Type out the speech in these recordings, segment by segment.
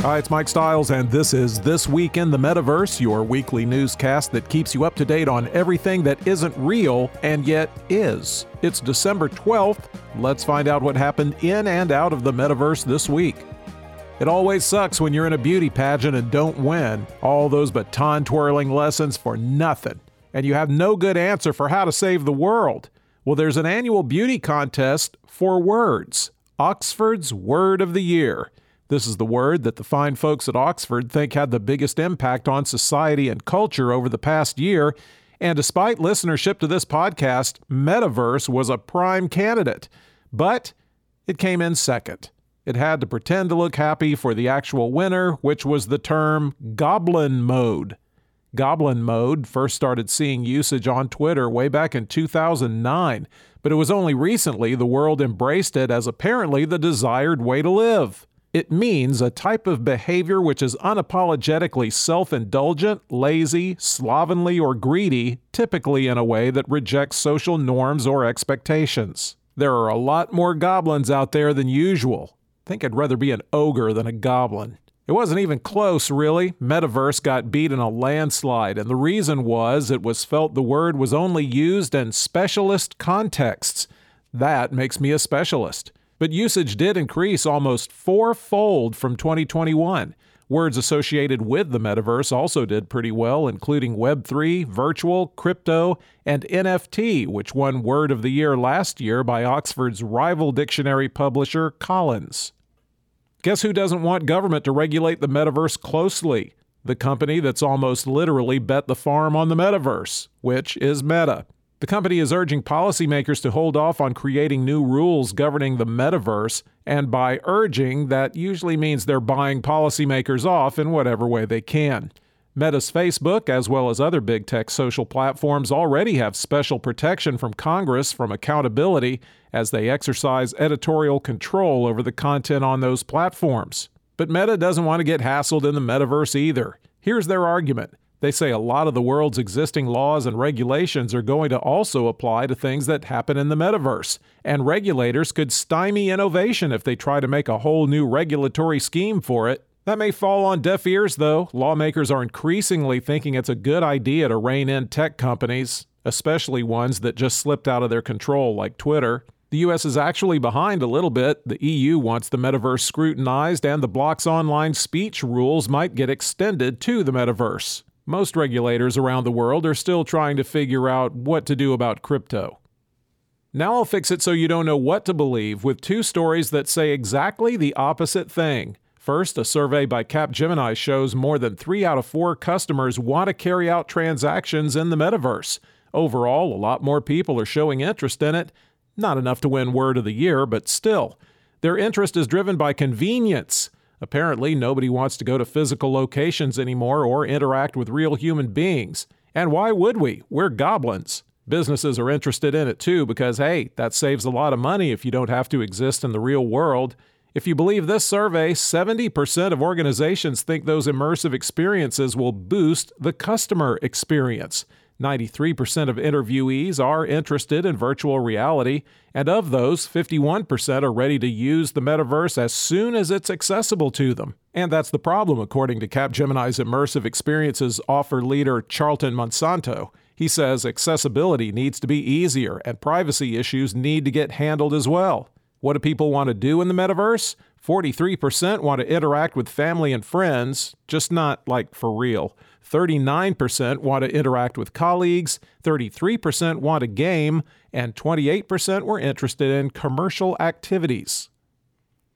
Hi, it's Mike Stiles, and this is This Week in the Metaverse, your weekly newscast that keeps you up to date on everything that isn't real and yet is. It's December 12th. Let's find out what happened in and out of the Metaverse this week. It always sucks when you're in a beauty pageant and don't win. All those baton-twirling lessons for nothing. And you have no good answer for how to save the world. Well, there's an annual beauty contest for words. Oxford's Word of the Year. This is the word that the fine folks at Oxford think had the biggest impact on society and culture over the past year, and despite listenership to this podcast, Metaverse was a prime candidate. But it came in second. It had to pretend to look happy for the actual winner, which was the term goblin mode. Goblin mode first started seeing usage on Twitter way back in 2009, but it was only recently the world embraced it as apparently the desired way to live. It means a type of behavior which is unapologetically self-indulgent, lazy, slovenly, or greedy, typically in a way that rejects social norms or expectations. There are a lot more goblins out there than usual. I think I'd rather be an ogre than a goblin. It wasn't even close, really. Metaverse got beat in a landslide, and the reason was it was felt the word was only used in specialist contexts. That makes me a specialist. But usage did increase almost fourfold from 2021. Words associated with the metaverse also did pretty well, including Web3, virtual, crypto, and NFT, which won Word of the Year last year by Oxford's rival dictionary publisher, Collins. Guess who doesn't want government to regulate the metaverse closely? The company that's almost literally bet the farm on the metaverse, which is Meta. The company is urging policymakers to hold off on creating new rules governing the metaverse, and by urging, that usually means they're buying policymakers off in whatever way they can. Meta's Facebook, as well as other big tech social platforms, already have special protection from Congress from accountability as they exercise editorial control over the content on those platforms. But Meta doesn't want to get hassled in the metaverse either. Here's their argument. They say a lot of the world's existing laws and regulations are going to also apply to things that happen in the metaverse, and regulators could stymie innovation if they try to make a whole new regulatory scheme for it. That may fall on deaf ears, though. Lawmakers are increasingly thinking it's a good idea to rein in tech companies, especially ones that just slipped out of their control, like Twitter. The U.S. is actually behind a little bit. The EU wants the metaverse scrutinized, and the bloc's online speech rules might get extended to the metaverse. Most regulators around the world are still trying to figure out what to do about crypto. Now I'll fix it so you don't know what to believe with two stories that say exactly the opposite thing. First, a survey by Capgemini shows more than 3 out of 4 customers want to carry out transactions in the metaverse. Overall, a lot more people are showing interest in it. Not enough to win Word of the Year, but still. Their interest is driven by convenience. Apparently, nobody wants to go to physical locations anymore or interact with real human beings. And why would we? We're goblins. Businesses are interested in it too because, hey, that saves a lot of money if you don't have to exist in the real world. If you believe this survey, 70% of organizations think those immersive experiences will boost the customer experience. 93% of interviewees are interested in virtual reality, and of those, 51% are ready to use the metaverse as soon as it's accessible to them. And that's the problem, according to Capgemini's Immersive Experiences offer leader Charlton Monsanto. He says accessibility needs to be easier, and privacy issues need to get handled as well. What do people want to do in the metaverse? 43% want to interact with family and friends, just not, like, for real. 39% want to interact with colleagues, 33% want a game, and 28% were interested in commercial activities.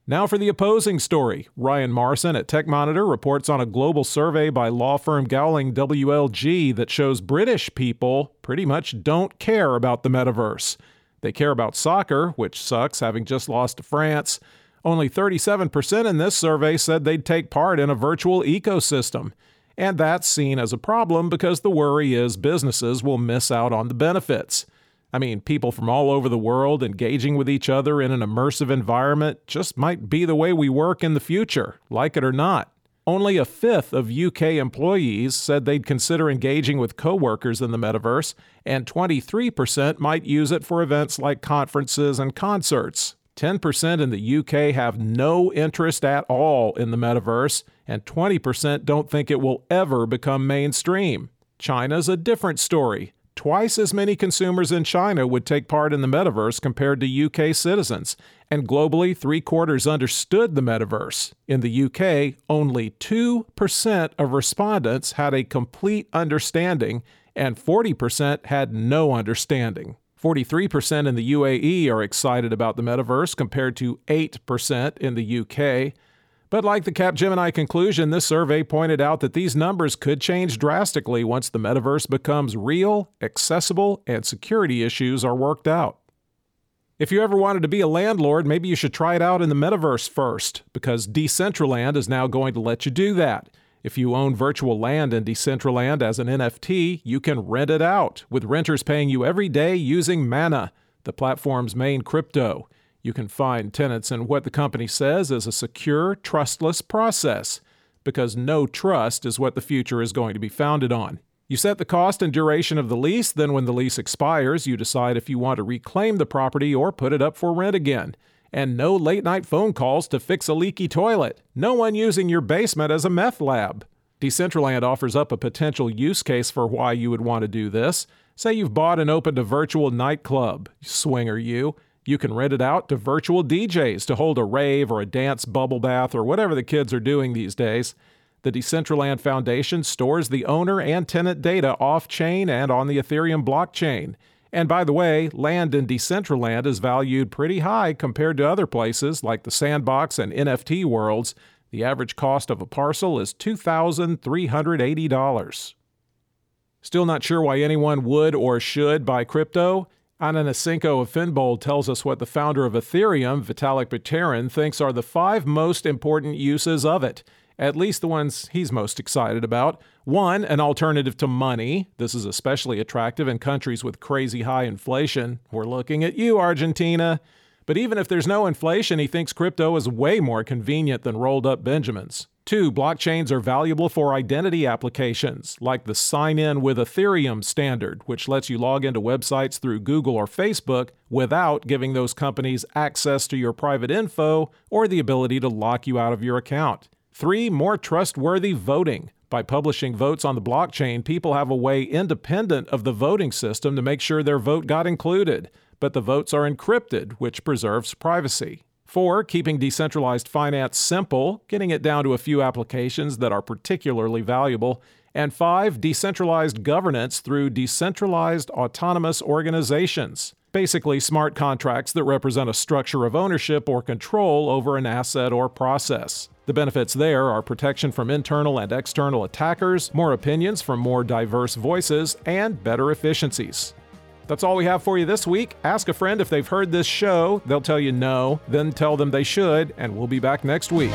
Now for the opposing story. Ryan Morrison at Tech Monitor reports on a global survey by law firm Gowling WLG that shows British people pretty much don't care about the metaverse. They care about soccer, which sucks, having just lost to France. Only 37% in this survey said they'd take part in a virtual ecosystem. And that's seen as a problem because the worry is businesses will miss out on the benefits. I mean, people from all over the world engaging with each other in an immersive environment just might be the way we work in the future, like it or not. Only a fifth of UK employees said they'd consider engaging with coworkers in the metaverse, and 23% might use it for events like conferences and concerts. 10% in the UK have no interest at all in the metaverse, and 20% don't think it will ever become mainstream. China's a different story. Twice as many consumers in China would take part in the metaverse compared to UK citizens, and globally, 3/4 understood the metaverse. In the UK, only 2% of respondents had a complete understanding, and 40% had no understanding. 43% in the UAE are excited about the metaverse compared to 8% in the UK. But like the Capgemini conclusion, this survey pointed out that these numbers could change drastically once the metaverse becomes real, accessible, and security issues are worked out. If you ever wanted to be a landlord, maybe you should try it out in the metaverse first, because Decentraland is now going to let you do that. If you own virtual land in Decentraland as an NFT, you can rent it out, with renters paying you every day using MANA, the platform's main crypto. You can find tenants in what the company says is a secure, trustless process, because no trust is what the future is going to be founded on. You set the cost and duration of the lease, then when the lease expires, you decide if you want to reclaim the property or put it up for rent again. And no late-night phone calls to fix a leaky toilet. No one using your basement as a meth lab. Decentraland offers up a potential use case for why you would want to do this. Say you've bought and opened a virtual nightclub, swinger you. You can rent it out to virtual DJs to hold a rave or a dance bubble bath or whatever the kids are doing these days. The Decentraland Foundation stores the owner and tenant data off-chain and on the Ethereum blockchain. And by the way, land in Decentraland is valued pretty high compared to other places like the Sandbox and NFT worlds. The average cost of a parcel is $2,380. Still not sure why anyone would or should buy crypto? Ana Nacinko of Finbold tells us what the founder of Ethereum, Vitalik Buterin, thinks are the 5 most important uses of it. At least the ones he's most excited about. 1, an alternative to money. This is especially attractive in countries with crazy high inflation. We're looking at you, Argentina. But even if there's no inflation, he thinks crypto is way more convenient than rolled-up Benjamins. 2, blockchains are valuable for identity applications, like the sign-in with Ethereum standard, which lets you log into websites through Google or Facebook without giving those companies access to your private info or the ability to lock you out of your account. 3, more trustworthy voting. By publishing votes on the blockchain, people have a way independent of the voting system to make sure their vote got included, but the votes are encrypted, which preserves privacy. 4, keeping decentralized finance simple, getting it down to a few applications that are particularly valuable. And 5, decentralized governance through decentralized autonomous organizations. Basically, smart contracts that represent a structure of ownership or control over an asset or process. The benefits there are protection from internal and external attackers, more opinions from more diverse voices, and better efficiencies. That's all we have for you this week. Ask a friend if they've heard this show. They'll tell you no, then tell them they should, and we'll be back next week.